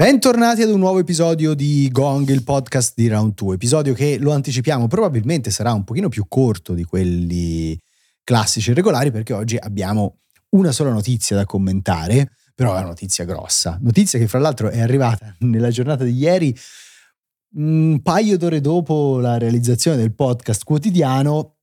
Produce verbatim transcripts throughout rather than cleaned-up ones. Bentornati ad un nuovo episodio di Gong, il podcast di Round due, episodio che, lo anticipiamo, probabilmente sarà un pochino più corto di quelli classici e regolari, perché oggi abbiamo una sola notizia da commentare, però è una notizia grossa, notizia che fra l'altro è arrivata nella giornata di ieri, un paio d'ore dopo la realizzazione del podcast quotidiano.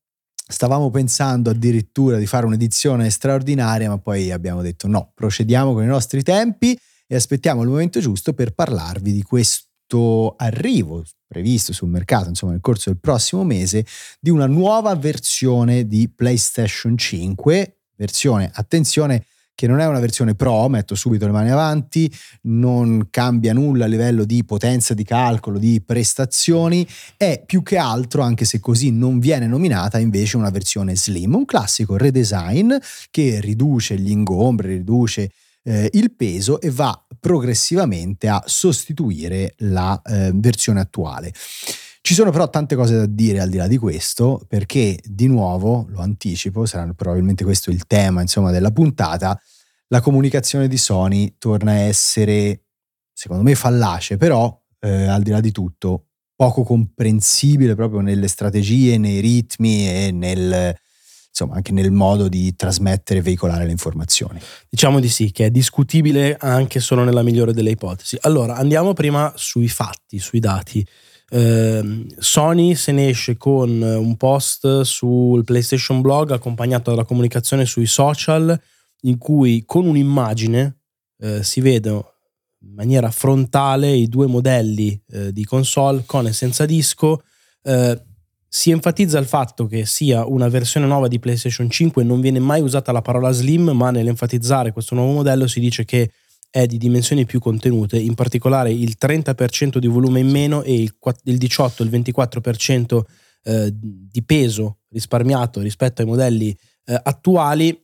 Stavamo pensando addirittura di fare un'edizione straordinaria, ma poi abbiamo detto no, procediamo con i nostri tempi e aspettiamo il momento giusto per parlarvi di questo arrivo previsto sul mercato, insomma nel corso del prossimo mese, di una nuova versione di PlayStation cinque, versione, attenzione, che non è una versione Pro, metto subito le mani avanti, non cambia nulla a livello di potenza di calcolo, di prestazioni, è più che altro, anche se così non viene nominata, invece una versione Slim, un classico redesign che riduce gli ingombri, riduce Eh, il peso e va progressivamente a sostituire la eh, versione attuale. Ci sono però tante cose da dire al di là di questo, perché di nuovo, lo anticipo, sarà probabilmente questo il tema, insomma, della puntata, la comunicazione di Sony torna a essere, secondo me, fallace, però eh, al di là di tutto poco comprensibile proprio nelle strategie, nei ritmi e nel... insomma anche nel modo di trasmettere e veicolare le informazioni. Diciamo di sì, che è discutibile anche solo nella migliore delle ipotesi. Allora, andiamo prima sui fatti, sui dati. Eh, Sony se ne esce con un post sul PlayStation Blog accompagnato dalla comunicazione sui social, in cui con un'immagine eh, si vedono in maniera frontale i due modelli eh, di console con e senza disco. eh, Si enfatizza il fatto che sia una versione nuova di PlayStation cinque, non viene mai usata la parola slim, ma nell'enfatizzare questo nuovo modello si dice che è di dimensioni più contenute, in particolare il trenta per cento di volume in meno e il diciotto per cento, il ventiquattro per cento eh, di peso risparmiato rispetto ai modelli eh, attuali.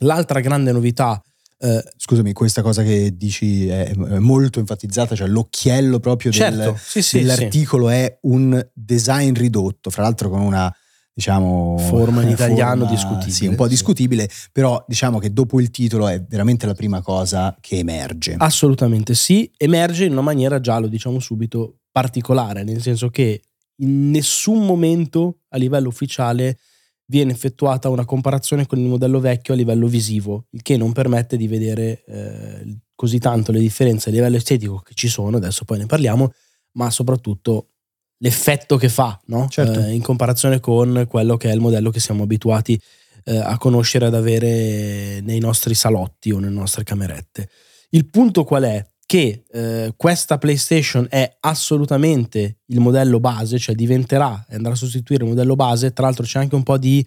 L'altra grande novità, eh, scusami, questa cosa che dici è molto enfatizzata, cioè l'occhiello proprio certo, del, sì, sì, dell'articolo sì. È un design ridotto, fra l'altro con una, diciamo, forma in italiano discutibile, sì, un po' discutibile, sì. Però diciamo che dopo il titolo è veramente la prima cosa che emerge. Assolutamente sì, emerge in una maniera, già lo diciamo subito, particolare, nel senso che in nessun momento a livello ufficiale viene effettuata una comparazione con il modello vecchio a livello visivo, il che non permette di vedere eh, così tanto le differenze a livello estetico che ci sono, adesso poi ne parliamo, ma soprattutto l'effetto che fa, no? Certo. Eh, in comparazione con quello che è il modello che siamo abituati eh, a conoscere, ad avere nei nostri salotti o nelle nostre camerette. Il punto qual è? Che eh, questa PlayStation è assolutamente il modello base, cioè diventerà, andrà a sostituire il modello base. Tra l'altro c'è anche un po' di,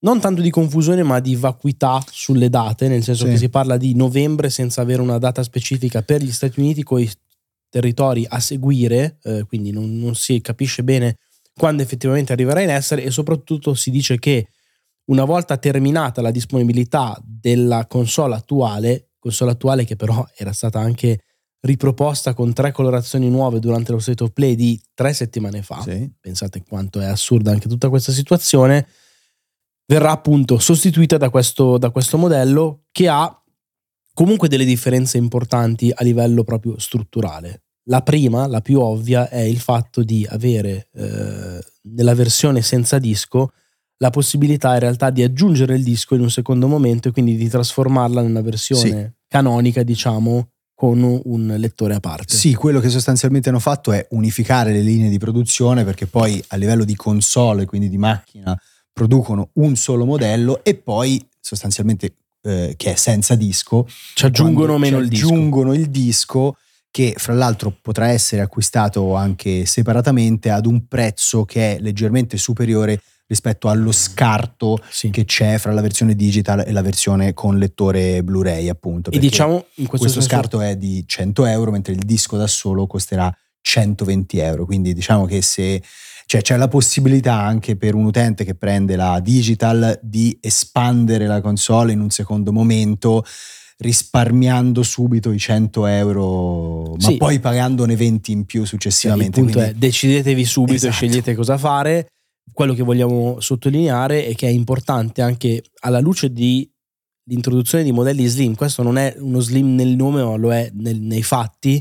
non tanto di confusione, ma di vacuità sulle date, nel senso sì. Che si parla di novembre senza avere una data specifica per gli Stati Uniti, coi territori a seguire, eh, quindi non, non si capisce bene quando effettivamente arriverà in essere, e soprattutto si dice che una volta terminata la disponibilità della console attuale, console attuale che però era stata anche riproposta con tre colorazioni nuove durante lo State of Play di tre settimane fa, sì. Pensate quanto è assurda anche tutta questa situazione, verrà appunto sostituita da questo, da questo modello che ha comunque delle differenze importanti a livello proprio strutturale. La prima, la più ovvia, è il fatto di avere eh, nella versione senza disco la possibilità in realtà di aggiungere il disco in un secondo momento e quindi di trasformarla in una versione sì. Canonica, diciamo, con un lettore a parte. Sì, quello che sostanzialmente hanno fatto è unificare le linee di produzione, perché poi a livello di console, quindi di macchina, producono un solo modello e poi sostanzialmente, eh, che è senza disco, ci aggiungono meno il disco. Aggiungono il disco che fra l'altro potrà essere acquistato anche separatamente ad un prezzo che è leggermente superiore rispetto allo scarto sì. Che c'è fra la versione digital e la versione con lettore Blu-ray, appunto. E diciamo in questo, questo senso... scarto è di cento euro, mentre il disco da solo costerà centoventi euro. Quindi diciamo che se cioè, c'è la possibilità anche per un utente che prende la digital di espandere la console in un secondo momento, risparmiando subito i cento euro, ma sì. Poi pagandone venti in più successivamente. Sì, il punto quindi... è decidetevi subito esatto. E scegliete cosa fare. Quello che vogliamo sottolineare è che è importante anche alla luce dell'introduzione di modelli slim, questo non è uno slim nel nome, ma lo è nel, nei fatti,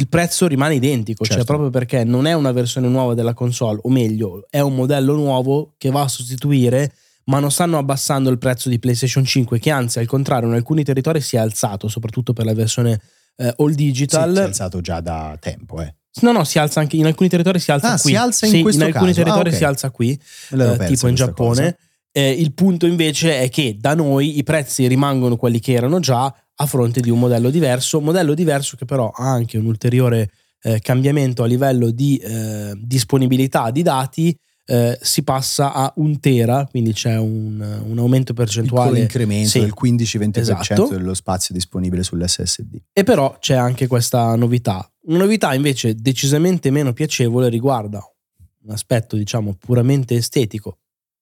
il prezzo rimane identico, certo. Cioè proprio perché non è una versione nuova della console, o meglio è un modello nuovo che va a sostituire, ma non stanno abbassando il prezzo di PlayStation cinque, che anzi al contrario in alcuni territori si è alzato, soprattutto per la versione eh, all digital. Sì, si è alzato già da tempo, eh. No, no, si alza anche in alcuni territori, si alza ah, qui. Si alza in sì, questo in alcuni caso. territori ah, okay. si alza qui, eh, tipo in Giappone. Eh, il punto invece è che da noi i prezzi rimangono quelli che erano già, a fronte di un modello diverso, modello diverso che però ha anche un ulteriore eh, cambiamento a livello di eh, disponibilità di dati. Eh, si passa a un tera, quindi c'è un, un aumento percentuale, un incremento sì, del quindici venti percento esatto. dello spazio disponibile sull'esse esse di. E però c'è anche questa novità. Una novità invece decisamente meno piacevole riguarda un aspetto diciamo puramente estetico,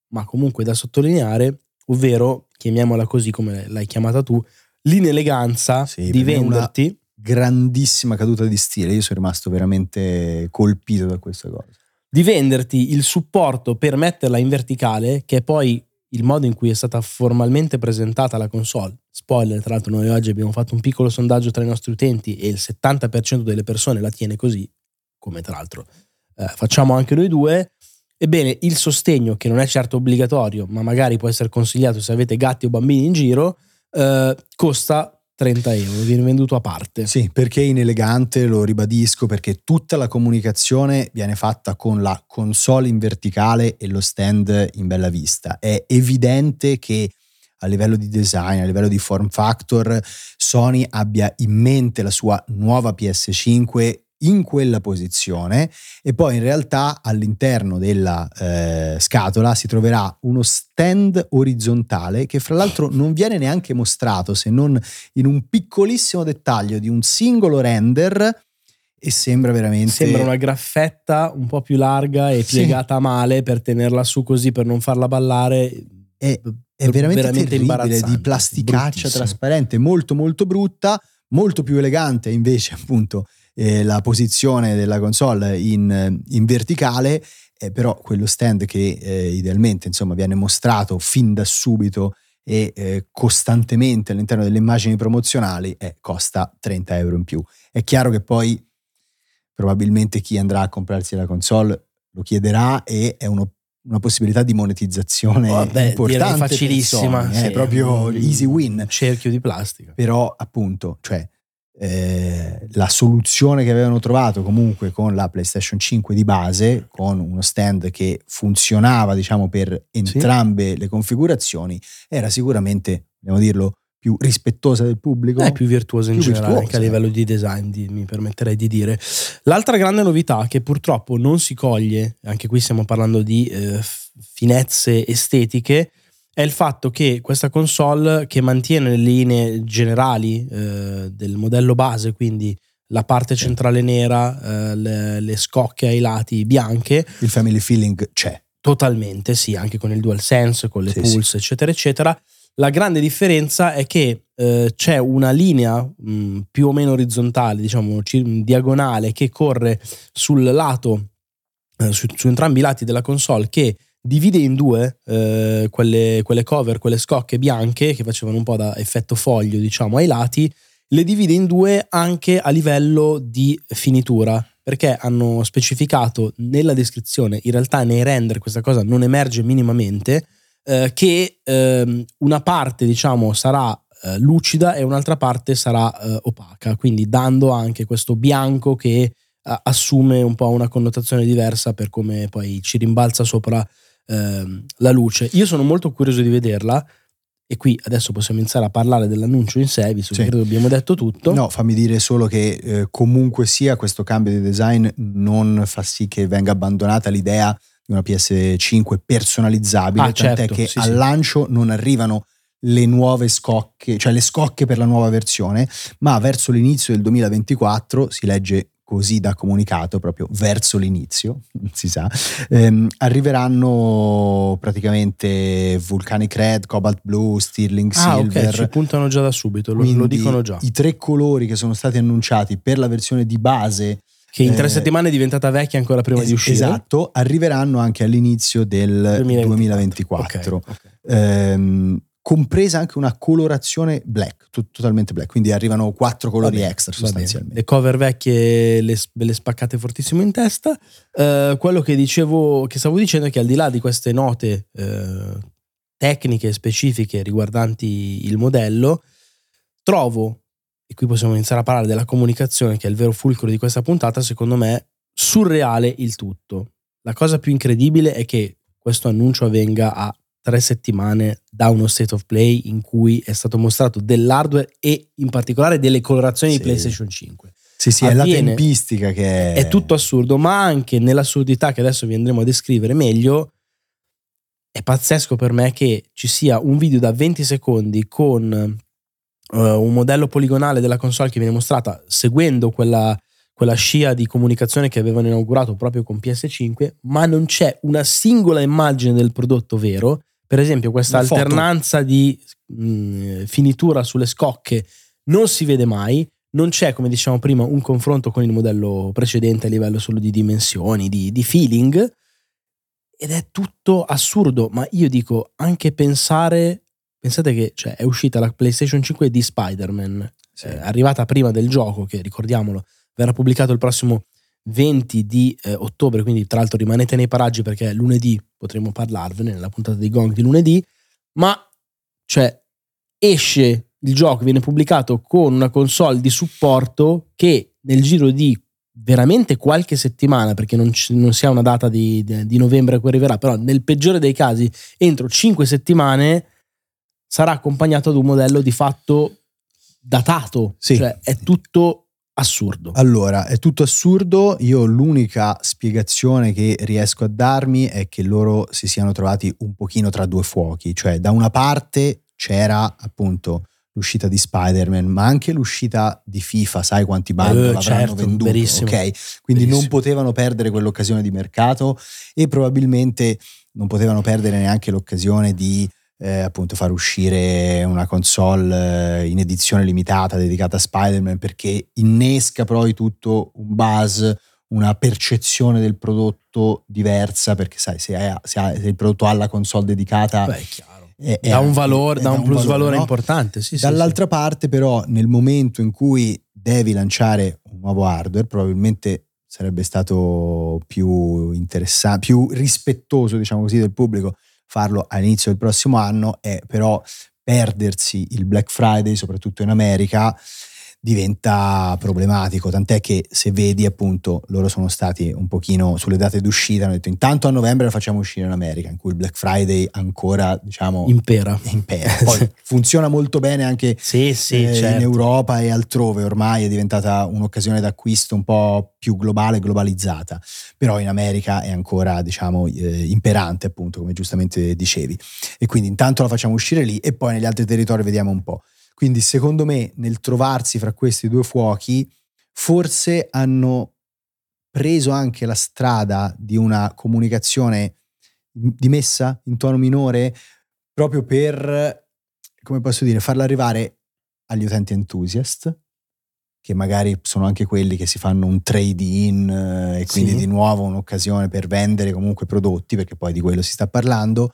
ma comunque da sottolineare, ovvero, chiamiamola così come l'hai chiamata tu, l'ineleganza sì, di venderti. Una grandissima caduta di stile, io sono rimasto veramente colpito da questa cosa. Di venderti il supporto per metterla in verticale, che è poi il modo in cui è stata formalmente presentata la console. Spoiler, tra l'altro noi oggi abbiamo fatto un piccolo sondaggio tra i nostri utenti e il settanta percento delle persone la tiene così, come tra l'altro eh, facciamo anche noi due. Ebbene, il sostegno, che non è certo obbligatorio, ma magari può essere consigliato se avete gatti o bambini in giro, eh, costa trenta euro, viene venduto a parte. Sì, perché è inelegante, lo ribadisco, perché tutta la comunicazione viene fatta con la console in verticale e lo stand in bella vista. È evidente che a livello di design, a livello di form factor, Sony abbia in mente la sua nuova P S cinque in quella posizione, e poi in realtà all'interno della eh, scatola si troverà uno stand orizzontale che fra l'altro non viene neanche mostrato, se non in un piccolissimo dettaglio di un singolo render, e sembra veramente sembra una graffetta un po' più larga e piegata sì. male per tenerla su così, per non farla ballare. È, è veramente, veramente terribile, di plasticaccia trasparente, molto molto brutta. Molto più elegante invece appunto eh, la posizione della console in, in verticale, eh, però quello stand che eh, idealmente insomma viene mostrato fin da subito e eh, costantemente all'interno delle immagini promozionali eh, costa trenta euro in più. È chiaro che poi probabilmente chi andrà a comprarsi la console lo chiederà, e è uno, una possibilità di monetizzazione oh, beh, importante, facilissima, Sony, sì, è proprio easy win, cerchio di plastica. Però appunto, cioè eh, la soluzione che avevano trovato comunque con la PlayStation cinque di base, con uno stand che funzionava diciamo per entrambe sì. le configurazioni, era sicuramente, dobbiamo dirlo, più rispettosa del pubblico, è più virtuosa in generale, virtuosa. Anche a livello di design di, mi permetterei di dire. L'altra grande novità che purtroppo non si coglie, anche qui stiamo parlando di eh, finezze estetiche, è il fatto che questa console, che mantiene le linee generali eh, del modello base, quindi la parte centrale nera, eh, le, le scocche ai lati bianche, il family feeling c'è totalmente, sì, anche con il DualSense, con le sì, pulse sì. eccetera eccetera. La grande differenza è che eh, c'è una linea mh, più o meno orizzontale, diciamo diagonale, che corre sul lato, eh, su, su entrambi i lati della console, che divide in due eh, quelle, quelle cover, quelle scocche bianche che facevano un po' da effetto foglio, diciamo, ai lati, le divide in due anche a livello di finitura, perché hanno specificato nella descrizione, in realtà nei render questa cosa non emerge minimamente, che ehm, una parte diciamo sarà eh, lucida e un'altra parte sarà eh, opaca, quindi dando anche questo bianco che eh, assume un po' una connotazione diversa per come poi ci rimbalza sopra ehm, la luce. Io sono molto curioso di vederla, e qui adesso possiamo iniziare a parlare dell'annuncio in sé, visto che sì. credo abbiamo detto tutto. No, fammi dire solo che eh, comunque sia questo cambio di design non fa sì che venga abbandonata l'idea una P S cinque personalizzabile, ah, tant'è certo, che sì, al sì. lancio non arrivano le nuove scocche, cioè le scocche per la nuova versione, ma verso l'inizio del duemilaventiquattro, si legge così da comunicato, proprio verso l'inizio, si sa, ehm, arriveranno praticamente Vulcanic Red, Cobalt Blue, Stirling Silver. Ah, ok, ci puntano già da subito, lo, lo dicono già. I tre colori che sono stati annunciati per la versione di base, che in tre eh, settimane è diventata vecchia ancora prima es- di uscire. Esatto, arriveranno anche all'inizio del duemilaventiquattro. duemilaventiquattro. Okay, okay. Ehm, compresa anche una colorazione black, tut- totalmente black, quindi arrivano quattro colori bene, extra sostanzialmente. Le cover vecchie le, le spaccate fortissimo in testa. Eh, quello che dicevo, che stavo dicendo è che al di là di queste note eh, tecniche specifiche riguardanti il modello, trovo, e qui possiamo iniziare a parlare della comunicazione che è il vero fulcro di questa puntata, secondo me surreale il tutto. La cosa più incredibile è che questo annuncio avvenga a tre settimane da uno State of Play in cui è stato mostrato dell'hardware e in particolare delle colorazioni sì. di PlayStation cinque. Sì, sì, Avviene, è la tempistica che è... è tutto assurdo, ma anche nell'assurdità che adesso vi andremo a descrivere meglio, è pazzesco per me che ci sia un video da venti secondi con uh, un modello poligonale della console che viene mostrata seguendo quella... quella scia di comunicazione che avevano inaugurato proprio con P S cinque, ma non c'è una singola immagine del prodotto vero. Per esempio questa una alternanza foto. di mh, finitura sulle scocche non si vede mai, non c'è, come dicevamo prima, un confronto con il modello precedente a livello solo di dimensioni, di, di feeling, ed è tutto assurdo. Ma io dico, anche pensare, pensate che cioè, è uscita la PlayStation cinque di Spider-Man, sì. eh, arrivata prima del gioco, che ricordiamolo, verrà pubblicato il prossimo venti di eh, ottobre, quindi tra l'altro rimanete nei paraggi perché lunedì potremo parlarvene nella puntata di Gong di lunedì, ma cioè esce il gioco, viene pubblicato con una console di supporto che nel giro di veramente qualche settimana, perché non, c- non si ha una data di, di novembre a cui arriverà, però nel peggiore dei casi entro cinque settimane sarà accompagnato ad un modello di fatto datato, sì. cioè è tutto... assurdo. Allora, è tutto assurdo. Io l'unica spiegazione che riesco a darmi è che loro si siano trovati un pochino tra due fuochi, cioè da una parte c'era appunto l'uscita di Spider-Man, ma anche l'uscita di FIFA, sai quanti bando eh, l'avranno certo, venduto, verissimo, ok? Quindi verissimo. non potevano perdere quell'occasione di mercato e probabilmente non potevano perdere neanche l'occasione di Eh, appunto far uscire una console eh, in edizione limitata dedicata a Spider-Man, perché innesca poi tutto un buzz, una percezione del prodotto diversa, perché sai se, è, se, ha, se il prodotto ha la console dedicata Beh, è chiaro. È, è, dà un valore, dà un plus valore, valore no? importante sì, dall'altra sì, parte sì. Però nel momento in cui devi lanciare un nuovo hardware probabilmente sarebbe stato più interessante, più rispettoso diciamo così del pubblico farlo all'inizio del prossimo anno, e però perdersi il Black Friday, soprattutto in America, diventa problematico, tant'è che se vedi appunto loro sono stati un pochino sulle date d'uscita, hanno detto intanto a novembre la facciamo uscire in America, in cui il Black Friday ancora diciamo impera, impera. Poi funziona molto bene anche sì, sì, eh, certo. in Europa e altrove, ormai è diventata un'occasione d'acquisto un po' più globale, globalizzata, però in America è ancora diciamo eh, imperante appunto come giustamente dicevi, e quindi intanto la facciamo uscire lì e poi negli altri territori vediamo un po'. Quindi secondo me nel trovarsi fra questi due fuochi forse hanno preso anche la strada di una comunicazione dimessa in tono minore proprio per, come posso dire, farla arrivare agli utenti entusiast, che magari sono anche quelli che si fanno un trade-in e quindi sì. di nuovo un'occasione per vendere comunque prodotti, perché poi di quello si sta parlando,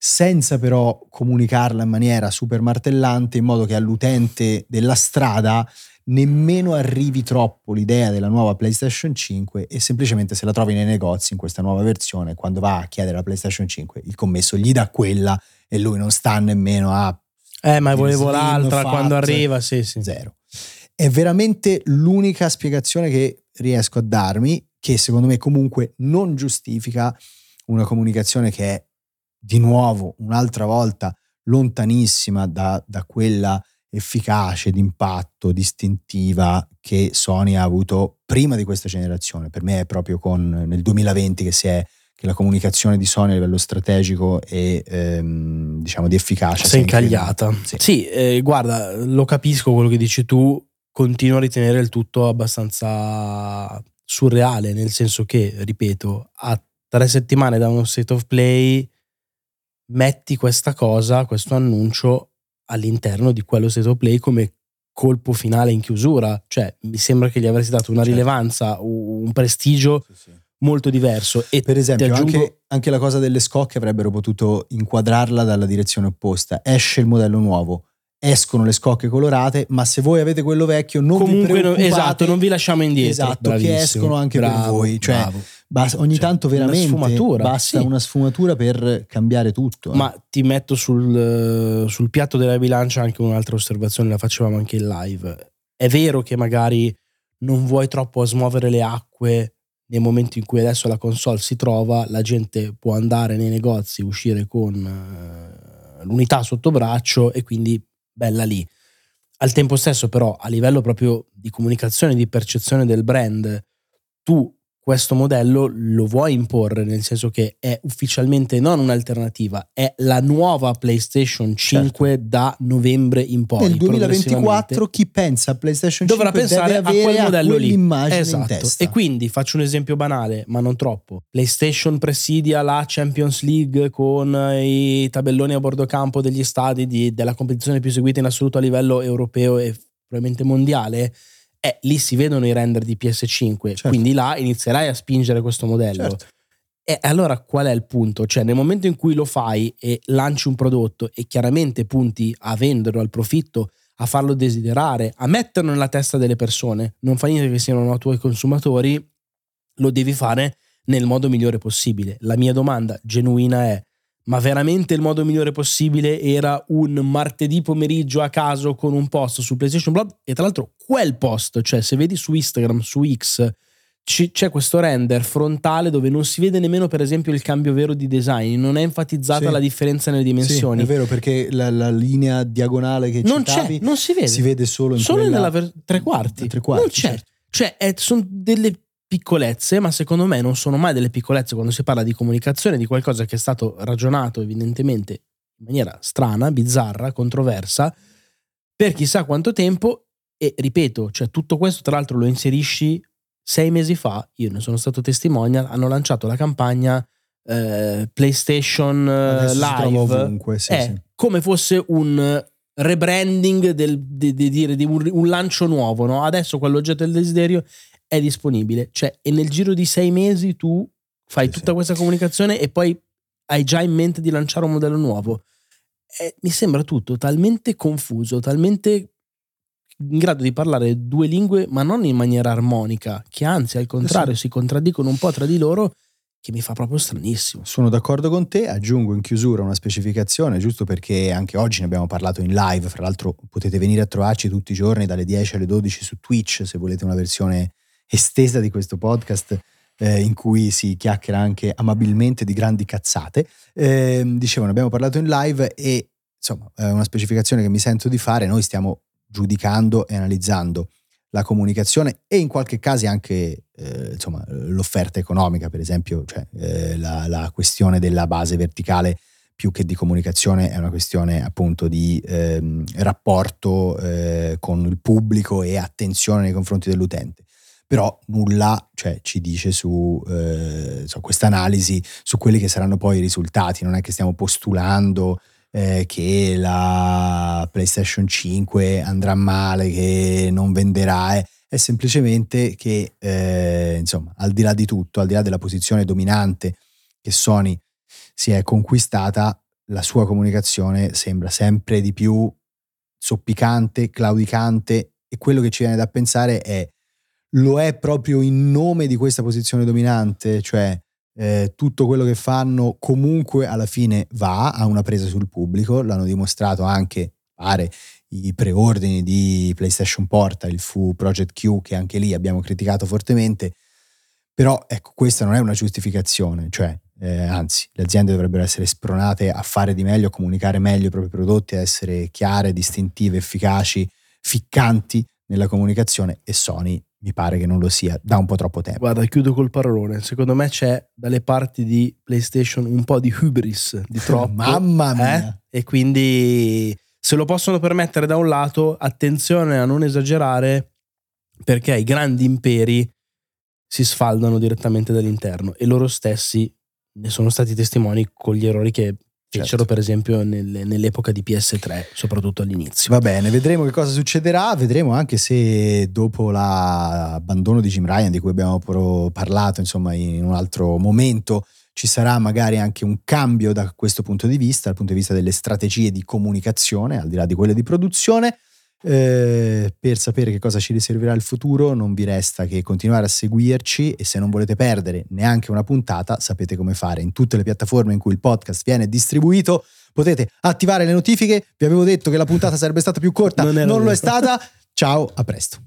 senza però comunicarla in maniera super martellante, in modo che all'utente della strada nemmeno arrivi troppo l'idea della nuova PlayStation cinque, e semplicemente se la trovi nei negozi in questa nuova versione, quando va a chiedere la PlayStation cinque il commesso gli dà quella e lui non sta nemmeno a eh ma volevo l'altra fat, quando arriva sì sì zero. È veramente l'unica spiegazione che riesco a darmi, che secondo me comunque non giustifica una comunicazione che è di nuovo, un'altra volta, lontanissima da, da quella efficace, d'impatto, distintiva che Sony ha avuto prima di questa generazione. Per me è proprio con nel duemilaventi che si è che la comunicazione di Sony a livello strategico e ehm, diciamo di efficacia si è incagliata. Sì, sì eh, guarda, lo capisco quello che dici tu, continuo a ritenere il tutto abbastanza surreale, nel senso che, ripeto, a tre settimane da uno State of Play metti questa cosa, questo annuncio all'interno di quello State of Play come colpo finale in chiusura, cioè mi sembra che gli avresti dato una certo. rilevanza, un prestigio, sì, sì. molto diverso. E per esempio aggiungo... anche, anche la cosa delle scocche avrebbero potuto inquadrarla dalla direzione opposta. Esce il modello nuovo, escono le scocche colorate, ma se voi avete quello vecchio non comunque vi preoccupate, esatto, non vi lasciamo indietro, esatto, bravissimo, che escono anche bravo, per voi, cioè bravo. Basta, ogni cioè, tanto veramente una sfumatura, basta sì. una sfumatura per cambiare tutto eh. Ma ti metto sul, sul piatto della bilancia anche un'altra osservazione, la facevamo anche in live. È vero che magari non vuoi troppo smuovere le acque nel momento in cui adesso la console si trova, la gente può andare nei negozi, uscire con uh, l'unità sotto braccio e quindi bella lì. Al tempo stesso però, a livello proprio di comunicazione, di percezione del brand, tu questo modello lo vuoi imporre, nel senso che è ufficialmente non un'alternativa, è la nuova PlayStation cinque, certo, da novembre in poi. Nel duemilaventiquattro chi pensa a PlayStation dovrà cinque dovrà pensare deve a quel modello a lì, esatto, in testa. E quindi faccio un esempio banale ma non troppo: PlayStation presidia la Champions League con i tabelloni a bordo campo degli stadi di, della competizione più seguita in assoluto a livello europeo e probabilmente mondiale. Eh, lì si vedono i render di P S cinque, certo, quindi là inizierai a spingere questo modello, certo. E allora qual è il punto? Cioè, nel momento in cui lo fai e lanci un prodotto e chiaramente punti a venderlo, al profitto, a farlo desiderare, a metterlo nella testa delle persone, non fa niente che siano no, tuoi consumatori, lo devi fare nel modo migliore possibile. La mia domanda genuina è: ma veramente il modo migliore possibile era un martedì pomeriggio a caso con un post su PlayStation Blog? E tra l'altro quel post, cioè se vedi su Instagram, su X, c- c'è questo render frontale dove non si vede nemmeno per esempio il cambio vero di design, non è enfatizzata sì. la differenza nelle dimensioni. Sì, è vero, perché la, la linea diagonale che non citavi c'è, non si vede, si vede solo in solo quella... nella ver- tre quarti. tre quarti. Non c'è, certo. Cioè è, sono delle... piccolezze, ma secondo me non sono mai delle piccolezze quando si parla di comunicazione, di qualcosa che è stato ragionato evidentemente in maniera strana, bizzarra, controversa per chissà quanto tempo. E ripeto, cioè tutto questo tra l'altro lo inserisci sei mesi fa, io ne sono stato testimonial, hanno lanciato la campagna eh, PlayStation Adesso Live ovunque, sì, è sì. come fosse un rebranding del, di, di dire di un, un lancio nuovo, no? Adesso quell'oggetto del desiderio è disponibile, cioè, e nel giro di sei mesi tu fai sì, tutta sì. questa comunicazione e poi hai già in mente di lanciare un modello nuovo. E mi sembra tutto talmente confuso, talmente in grado di parlare due lingue ma non in maniera armonica, che anzi al contrario sì. si contraddicono un po' tra di loro, che mi fa proprio stranissimo. Sono d'accordo con te. Aggiungo in chiusura una specificazione, giusto perché anche oggi ne abbiamo parlato in live, fra l'altro potete venire a trovarci tutti i giorni dalle dieci alle dodici su Twitch se volete una versione estesa di questo podcast eh, in cui si chiacchiera anche amabilmente di grandi cazzate. Eh, dicevano, abbiamo parlato in live e insomma è una specificazione che mi sento di fare: noi stiamo giudicando e analizzando la comunicazione e in qualche caso anche eh, insomma l'offerta economica, per esempio, cioè eh, la, la questione della base verticale più che di comunicazione è una questione appunto di eh, rapporto eh, con il pubblico e attenzione nei confronti dell'utente. Però nulla cioè, ci dice su eh, so, questa analisi, su quelli che saranno poi i risultati. Non è che stiamo postulando eh, che la PlayStation cinque andrà male, che non venderà. Eh. È semplicemente che, eh, insomma, al di là di tutto, al di là della posizione dominante che Sony si è conquistata, la sua comunicazione sembra sempre di più zoppicante, claudicante, e quello che ci viene da pensare è: lo è proprio in nome di questa posizione dominante? Cioè eh, tutto quello che fanno comunque alla fine va a una presa sul pubblico. L'hanno dimostrato anche, pare, i preordini di PlayStation Portal, il fu Project Q, che anche lì abbiamo criticato fortemente. Però ecco, questa non è una giustificazione, cioè eh, anzi, le aziende dovrebbero essere spronate a fare di meglio, a comunicare meglio i propri prodotti, a essere chiare, distintive, efficaci, ficcanti nella comunicazione, e Sony mi pare che non lo sia da un po' troppo tempo. Guarda, chiudo col parolone: secondo me c'è dalle parti di PlayStation un po' di hubris, di troppo. Mamma mia! Eh? E quindi se lo possono permettere da un lato, attenzione a non esagerare, perché i grandi imperi si sfaldano direttamente dall'interno e loro stessi ne sono stati testimoni con gli errori che Fecero certo. per esempio nel, nell'epoca di P S tre, soprattutto all'inizio. Va bene, vedremo che cosa succederà, vedremo anche se dopo l'abbandono di Jim Ryan, di cui abbiamo parlato insomma in un altro momento, ci sarà magari anche un cambio da questo punto di vista, dal punto di vista delle strategie di comunicazione, al di là di quelle di produzione. Eh, per sapere che cosa ci riserverà il futuro non vi resta che continuare a seguirci, e se non volete perdere neanche una puntata sapete come fare. In tutte le piattaforme in cui il podcast viene distribuito potete attivare le notifiche. Vi avevo detto che la puntata sarebbe stata più corta, non, non lo è stata. Ciao, a presto.